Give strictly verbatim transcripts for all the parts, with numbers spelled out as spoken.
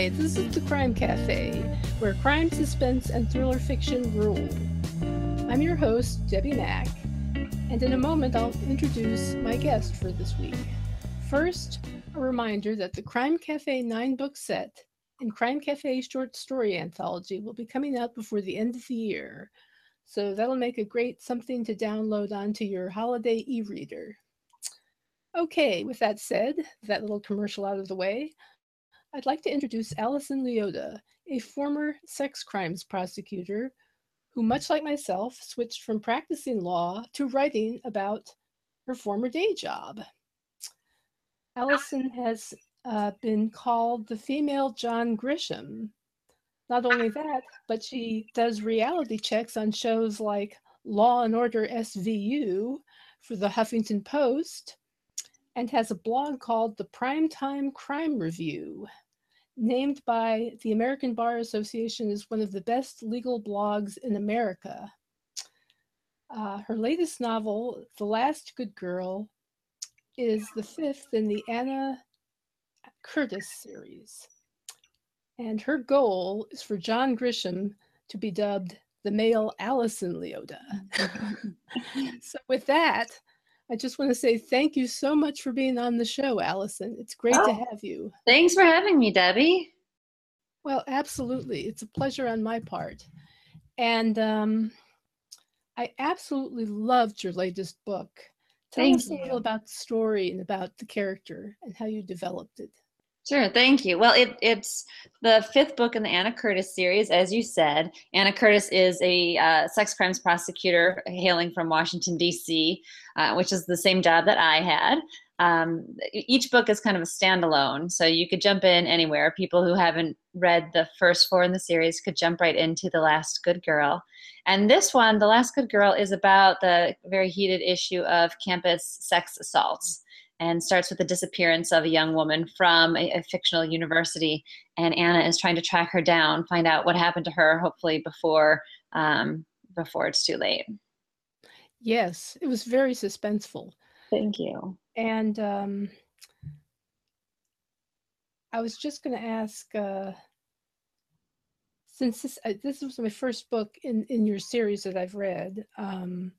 Hi, this is the Crime Cafe, where crime, suspense, and thriller fiction rule. I'm your host, Debbi Mack, and in a moment I'll introduce my guest for this week. First, a reminder that the Crime Cafe nine-book set and Crime Cafe short story anthology will be coming out before the end of the year, so that'll make a great something to download onto your holiday e-reader. Okay, with that said, that little commercial out of the way, I'd like to introduce Allison Leotta, a former sex crimes prosecutor who, much like myself, switched from practicing law to writing about her former day job. Allison has uh, been called the female John Grisham. Not only that, but she does reality checks on shows like Law and Order S V U for the Huffington Post, and has a blog called The Primetime Crime Review, named by the American Bar Association as one of the best legal blogs in America. Uh, her latest novel, The Last Good Girl, is the fifth in the Anna Curtis series. And her goal is for John Grisham to be dubbed the male Allison Leotta. So with that, I just want to say thank you so much for being on the show, Allison. It's great oh, to have you. Thanks for having me, Debbi. Well, absolutely. It's a pleasure on my part. And um, I absolutely loved your latest book. Tell thank us you. a little about the story and about the character and how you developed it. Sure, thank you. Well, it, it's the fifth book in the Anna Curtis series, as you said. Anna Curtis is a uh, sex crimes prosecutor hailing from Washington, D C, uh, which is the same job that I had. Um, each book is kind of a standalone, so you could jump in anywhere. People who haven't read the first four in the series could jump right into The Last Good Girl. And this one, The Last Good Girl, is about the very heated issue of campus sex assaults, and starts with the disappearance of a young woman from a, a fictional university. And Anna is trying to track her down, find out what happened to her, hopefully before um, before it's too late. Yes, it was very suspenseful. Thank you. And um, I was just gonna ask, uh, since this, uh, this was my first book in, in your series that I've read, um,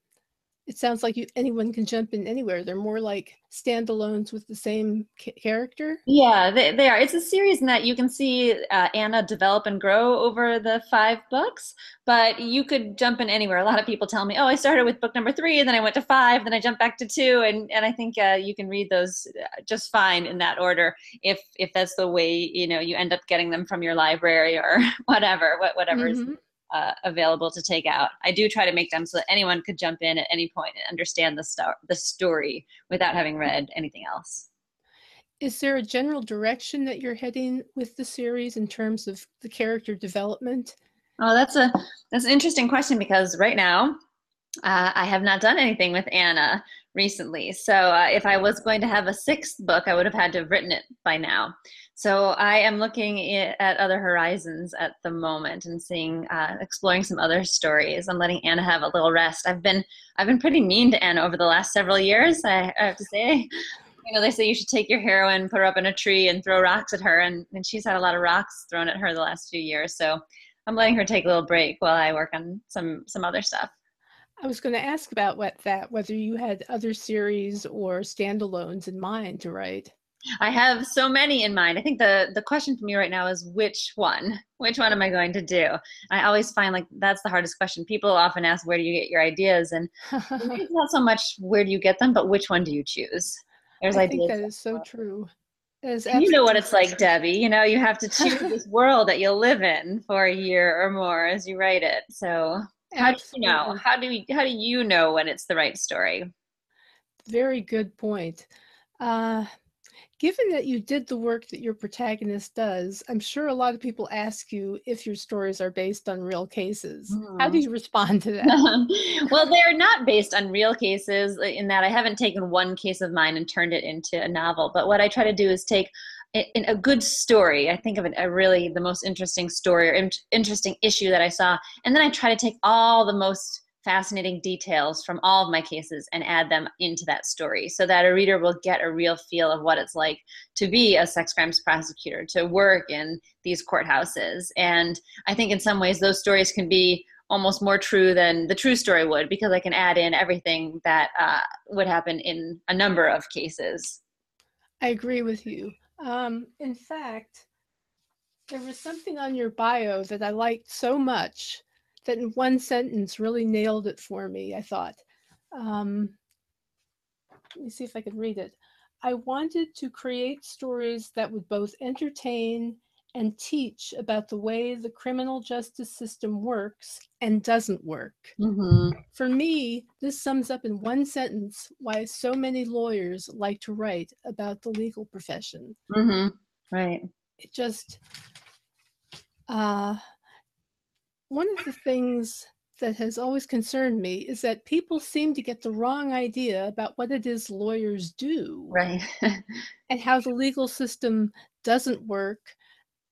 it sounds like you, anyone can jump in anywhere. They're more like standalones with the same ca character. Yeah, they, they are. It's a series in that you can see uh, Anna develop and grow over the five books, but you could jump in anywhere. A lot of people tell me, oh, I started with book number three, and then I went to five, then I jumped back to two, and, and I think uh, you can read those just fine in that order if if that's the way, you know, you end up getting them from your library or whatever, what, whatever mm-hmm. is Uh, available to take out. I do try to make them so that anyone could jump in at any point and understand the, sto the story without having read anything else. Is there a general direction that you're heading with the series in terms of the character development? Oh, that's a that's an interesting question, because right now uh, I have not done anything with Anna recently. So uh, if I was going to have a sixth book, I would have had to have written it by now. So I am looking at other horizons at the moment and seeing, uh, exploring some other stories. I'm letting Anna have a little rest. I've been, I've been pretty mean to Anna over the last several years, I have to say. You know, they say you should take your heroine, put her up in a tree, and throw rocks at her, and, and she's had a lot of rocks thrown at her the last few years. So I'm letting her take a little break while I work on some some other stuff. I was going to ask about what that, whether you had other series or standalones in mind to write. I have so many in mind. I think the, the question for me right now is which one? Which one am I going to do? I always find like that's the hardest question. People often ask, where do you get your ideas? And it's not so much where do you get them, but which one do you choose? There's I ideas. I think that is so true. Is you know what it's like, Debbi. You know, you have to choose this world that you'll live in for a year or more as you write it. So how do you know? How do, we, how do you know when it's the right story? Very good point. Uh, Given that you did the work that your protagonist does, I'm sure a lot of people ask you if your stories are based on real cases. Mm. How do you respond to that? Well, they're not based on real cases in that I haven't taken one case of mine and turned it into a novel. But what I try to do is take in a good story, I think of it, a really the most interesting story or in interesting issue that I saw, and then I try to take all the most fascinating details from all of my cases and add them into that story so that a reader will get a real feel of what it's like to be a sex crimes prosecutor, to work in these courthouses. And I think in some ways those stories can be almost more true than the true story would, because I can add in everything that uh, would happen in a number of cases. I agree with you. Um, in fact, there was something on your bio that I liked so much that in one sentence really nailed it for me, I thought. Um, let me see if I can read it. I wanted to create stories that would both entertain and teach about the way the criminal justice system works and doesn't work. Mm-hmm. For me, this sums up in one sentence why so many lawyers like to write about the legal profession. Mm-hmm. Right. It just, uh, one of the things that has always concerned me is that people seem to get the wrong idea about what it is lawyers do. Right. And how the legal system doesn't work,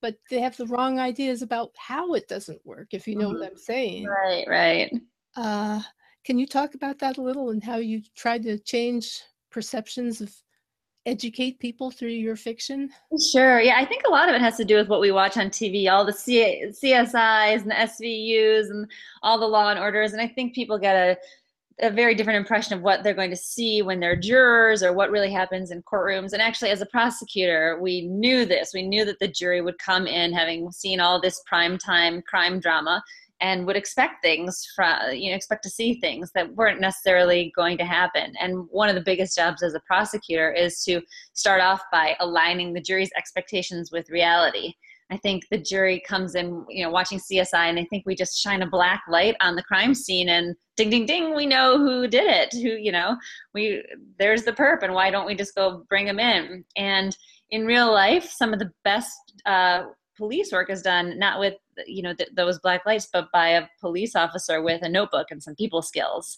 but they have the wrong ideas about how it doesn't work, if you know mm-hmm. what I'm saying. Right, right. Uh, can you talk about that a little and how you tried to change perceptions of, educate people through your fiction? Sure, yeah, I think a lot of it has to do with what we watch on T V, all the C S Is and the S V Us and all the Law and Orders, and I think people get a a very different impression of what they're going to see when they're jurors or what really happens in courtrooms. And actually, as a prosecutor, we knew this. We knew that the jury would come in having seen all this primetime crime drama and would expect things from, you know, expect to see things that weren't necessarily going to happen. And one of the biggest jobs as a prosecutor is to start off by aligning the jury's expectations with reality. I think the jury comes in, you know, watching C S I, and I think we just shine a black light on the crime scene, and ding, ding, ding, we know who did it. Who, you know, we there's the perp, and why don't we just go bring him in? And in real life, some of the best uh, police work is done not with, you know, th those black lights, but by a police officer with a notebook and some people skills,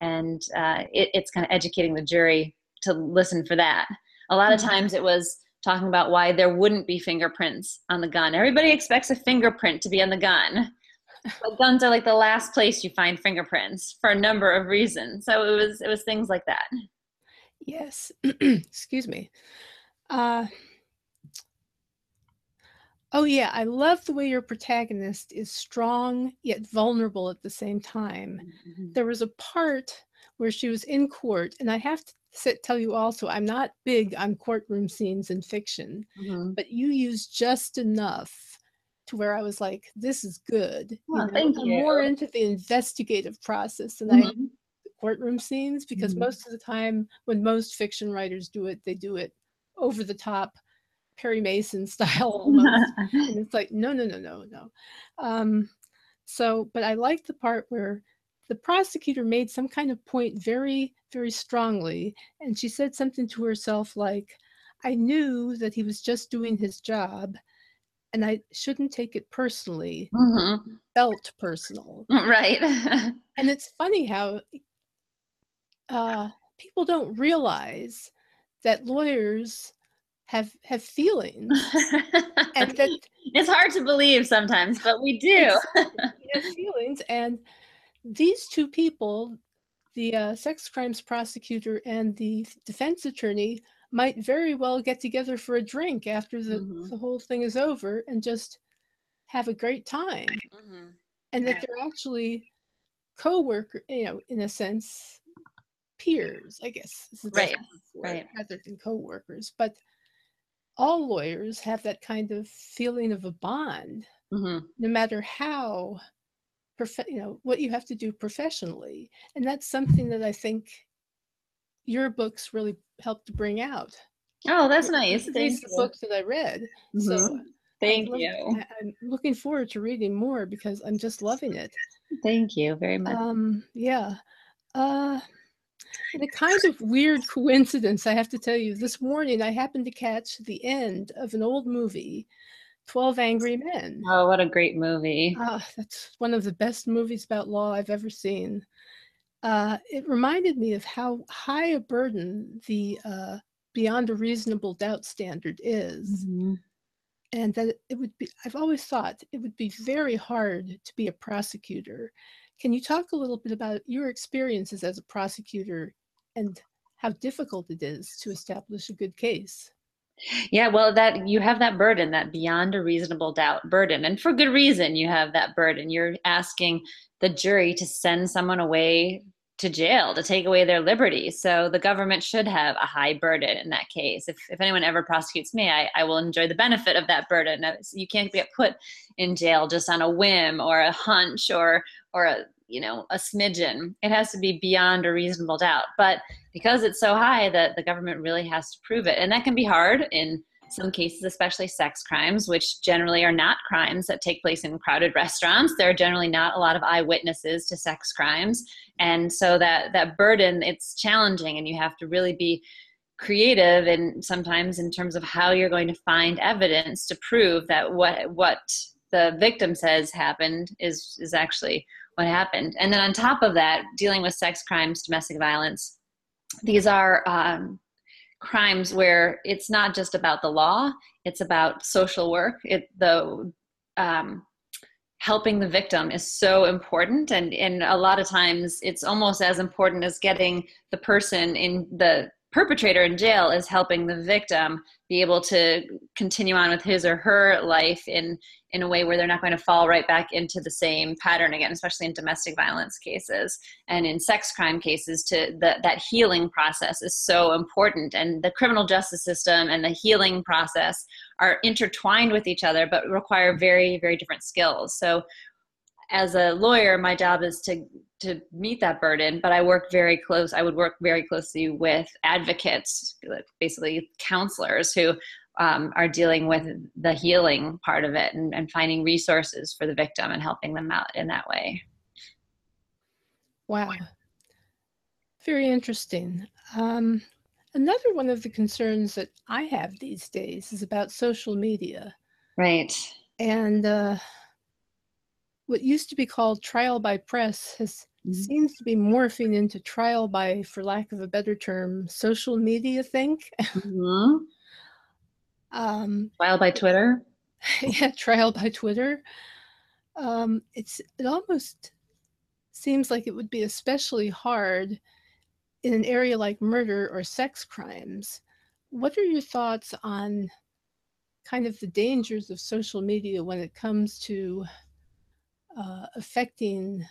and uh, it, it's kind of educating the jury to listen for that. A lot mm-hmm. of times, it was talking about why there wouldn't be fingerprints on the gun. Everybody expects a fingerprint to be on the gun, but guns are like the last place you find fingerprints for a number of reasons. So it was, it was things like that. Yes, excuse me. Uh, oh yeah, I love the way your protagonist is strong yet vulnerable at the same time. Mm-hmm. There was a part where she was in court, and I have to tell you also, I'm not big on courtroom scenes in fiction, mm-hmm. but you use just enough to where I was like, this is good. Well, you know, thank I'm you. More into the investigative process than mm-hmm. I am the courtroom scenes, because mm-hmm. most of the time when most fiction writers do it, they do it over the top, Perry Mason style almost. And it's like, no, no, no, no, no. Um, so, but I like the part where the prosecutor made some kind of point very, very strongly, and she said something to herself like, I knew that he was just doing his job, and I shouldn't take it personally. Mm-hmm. It felt personal. Right. And it's funny how uh, people don't realize that lawyers have have feelings. And that it's hard to believe sometimes, but we do. We have feelings, and these two people, the uh, sex crimes prosecutor and the defense attorney, might very well get together for a drink after the, mm-hmm. the whole thing is over and just have a great time. Mm-hmm. And that they're actually co-worker, you know, in a sense, peers, I guess. Is the right, right. Rather than co-workers. But all lawyers have that kind of feeling of a bond, mm-hmm. no matter how you know what you have to do professionally, and that's something that I think your books really helped to bring out. Oh, that's nice. These are the books that I read. Mm-hmm. So thank I'm you. Looking, I'm looking forward to reading more because I'm just loving it. Thank you very much. Um, yeah, uh, and a kind of weird coincidence, I have to tell you. This morning, I happened to catch the end of an old movie. twelve Angry Men. Oh, what a great movie. Uh, that's one of the best movies about law I've ever seen. Uh, it reminded me of how high a burden the uh, beyond a reasonable doubt standard is. Mm-hmm. And that it would be, I've always thought it would be very hard to be a prosecutor Can you talk a little bit about your experiences as a prosecutor and how difficult it is to establish a good case? Yeah, well, that you have that burden, that beyond a reasonable doubt burden. And for good reason, you have that burden. You're asking the jury to send someone away to jail, to take away their liberty. So the government should have a high burden in that case. If, if anyone ever prosecutes me, I, I will enjoy the benefit of that burden. You can't get put in jail just on a whim or a hunch or, or a, you know, a smidgen. It has to be beyond a reasonable doubt. But because it's so high, that the government really has to prove it. And that can be hard in some cases, especially sex crimes, which generally are not crimes that take place in crowded restaurants. There are generally not a lot of eyewitnesses to sex crimes. And so that, that burden, it's challenging, and you have to really be creative, and sometimes in terms of how you're going to find evidence to prove that what what the victim says happened is, is actually what happened. And then on top of that, dealing with sex crimes, domestic violence, these are um, crimes where it's not just about the law, it's about social work. It, the um, helping the victim is so important. And, and a lot of times it's almost as important as getting the person in the perpetrator in jail is helping the victim be able to continue on with his or her life in, in a way where they're not going to fall right back into the same pattern again, especially in domestic violence cases and in sex crime cases. To the, that healing process is so important, and the criminal justice system and the healing process are intertwined with each other, but require very, very different skills. So as a lawyer, my job is to to meet that burden, but I work very close. I would work very closely with advocates, basically counselors who um, are dealing with the healing part of it, and, and finding resources for the victim and helping them out in that way. Wow. Very interesting. Um, another one of the concerns that I have these days is about social media. Right. And uh, what used to be called trial by press has seems to be morphing into trial by, for lack of a better term, social media think. Mm-hmm. um, trial by Twitter? Yeah, trial by Twitter. Um, it's It almost seems like it would be especially hard in an area like murder or sex crimes. What are your thoughts on kind of the dangers of social media when it comes to uh, affecting...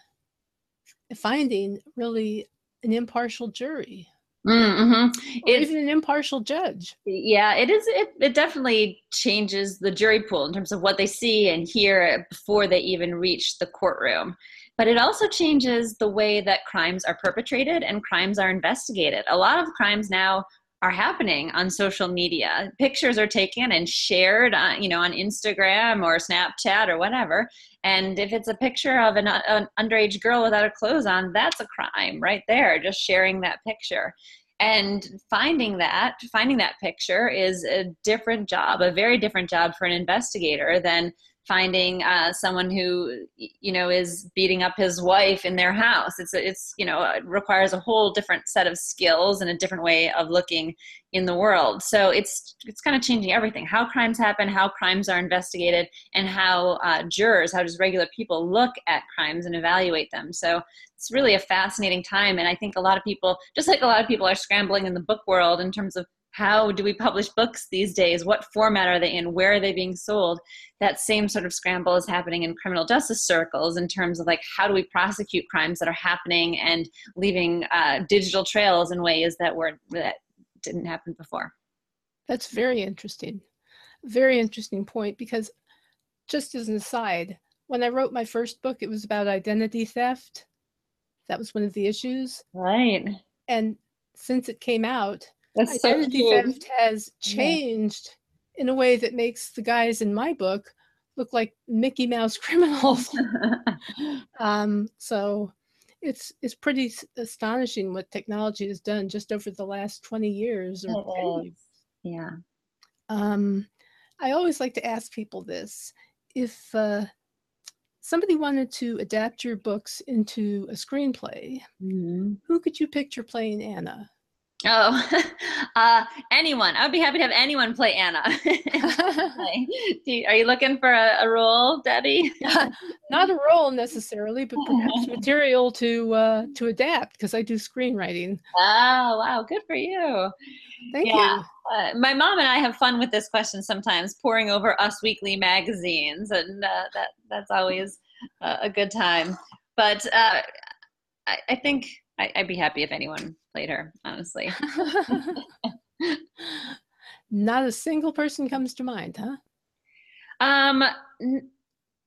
finding really an impartial jury, mm-hmm. or even an impartial judge. Yeah, it is. It, it definitely changes the jury pool in terms of what they see and hear before they even reach the courtroom. But it also changes the way that crimes are perpetrated and crimes are investigated. A lot of crimes now are happening on social media. Pictures are taken and shared on, you know, on Instagram or Snapchat or whatever. And if it's a picture of an, an underage girl without her clothes on, that's a crime right there, just sharing that picture. And finding that, finding that picture is a different job, a very different job for an investigator than finding uh, someone who, you know, is beating up his wife in their house. It's, it's, you know, it requires a whole different set of skills and a different way of looking in the world. So it's, it's kind of changing everything, how crimes happen, how crimes are investigated, and how uh, jurors, how just regular people look at crimes and evaluate them. So it's really a fascinating time. And I think a lot of people, just like a lot of people are scrambling in the book world in terms of, how do we publish books these days? What format are they in? Where are they being sold? That same sort of scramble is happening in criminal justice circles in terms of like, how do we prosecute crimes that are happening and leaving uh, digital trails in ways that were that didn't happen before? That's very interesting. Very interesting point, because just as an aside, when I wrote my first book, it was about identity theft. That was one of the issues. Right. And since it came out, That's identity so theft has changed yeah. in a way that makes the guys in my book look like Mickey Mouse criminals. um, so it's it's pretty astonishing what technology has done just over the last twenty years or ten years. Yeah. Um, I always like to ask people this. If uh, somebody wanted to adapt your books into a screenplay, mm-hmm. who could you picture playing Anna? Oh, uh, anyone. I would be happy to have anyone play Anna. Are you looking for a, a role, Debbi? Not a role necessarily, but perhaps material to uh, to adapt, because I do screenwriting. Oh, wow. Good for you. Thank yeah. you. Uh, my mom and I have fun with this question sometimes, poring over Us Weekly magazines, and uh, that that's always uh, a good time. But uh, I, I think I, I'd be happy if anyone played her, honestly. Not a single person comes to mind, huh? Um,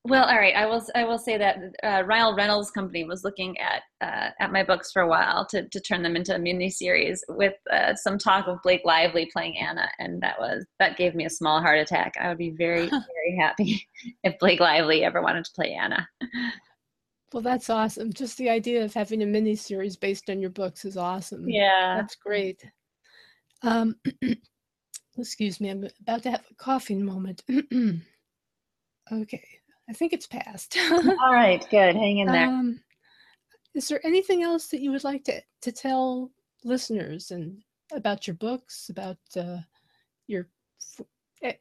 well, all right. I will. I will say that uh, Ryan Reynolds' company was looking at uh, at my books for a while to to turn them into a mini series with uh, some talk of Blake Lively playing Anna, and that was that gave me a small heart attack. I would be very very happy if Blake Lively ever wanted to play Anna. Well, that's awesome. Just the idea of having a mini series based on your books is awesome. Yeah. That's great. Um, excuse me, I'm about to have a coughing moment. Okay, I think it's passed. All right, good. Hang in there. Um, is there anything else that you would like to, to tell listeners and about your books, about uh, your,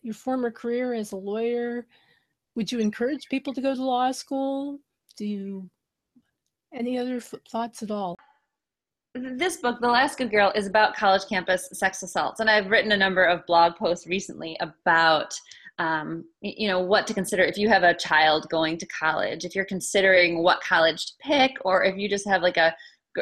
your former career as a lawyer? Would you encourage people to go to law school? Do you, any other thoughts at all? This book, The Last Good Girl, is about college campus sex assaults. And I've written a number of blog posts recently about, um, you know, what to consider if you have a child going to college, if you're considering what college to pick, or if you just have like a,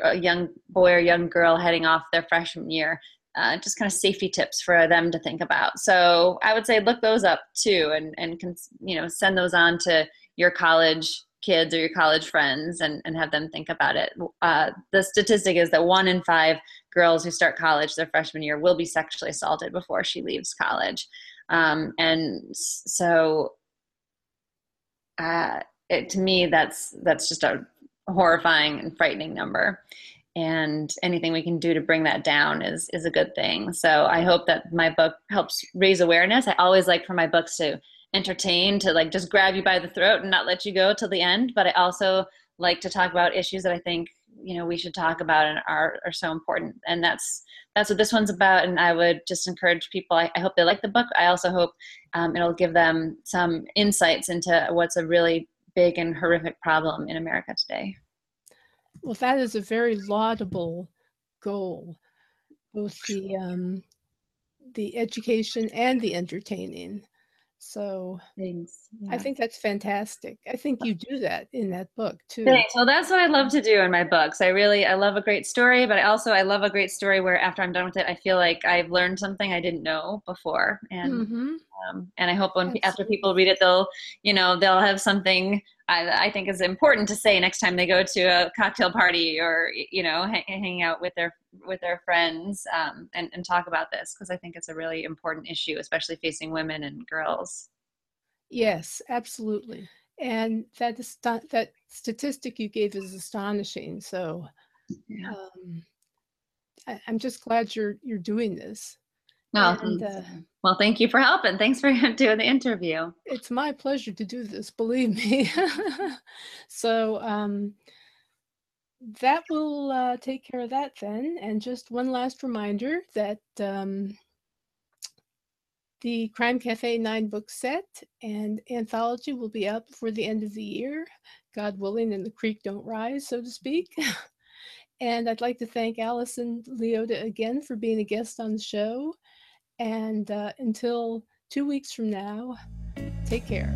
a young boy or young girl heading off their freshman year, uh, just kind of safety tips for them to think about. So I would say look those up too, and, and can, you know, send those on to your college kids or your college friends and, and have them think about it. Uh, the statistic is that one in five girls who start college their freshman year will be sexually assaulted before she leaves college. Um, and so uh, it, to me, that's that's just a horrifying and frightening number. And anything we can do to bring that down is, is a good thing. So I hope that my book helps raise awareness. I always like for my books to entertain, to like just grab you by the throat and not let you go till the end. But I also like to talk about issues that I think, you know, we should talk about and are, are so important. And that's, that's what this one's about. And I would just encourage people, I, I hope they like the book. I also hope um, it'll give them some insights into what's a really big and horrific problem in America today. Well, that is a very laudable goal, both the, um, the education and the entertaining. So Thanks. Yeah. I think that's fantastic. I think you do that in that book too. Thanks. Well, that's what I love to do in my books. I really, I love a great story, but I also, I love a great story where after I'm done with it, I feel like I've learned something I didn't know before. And, mm-hmm. um, and I hope when Absolutely. After people read it, they'll, you know, they'll have something I, I think is important to say next time they go to a cocktail party or, you know, hang, hang out with their, with their friends um, and, and talk about this, because I think it's a really important issue, especially facing women and girls. Yes, absolutely. And that, that statistic you gave is astonishing. So yeah. um, I, I'm just glad you're, you're doing this. Oh, and, uh, well, thank you for helping. Thanks for doing the interview. It's my pleasure to do this, believe me. So um, that will uh, take care of that then. And just one last reminder that um, the Crime Cafe nine book set and anthology will be out before the end of the year, God willing, and the creek don't rise, so to speak. And I'd like to thank Allison Leotta again for being a guest on the show. And uh, until two weeks from now, take care.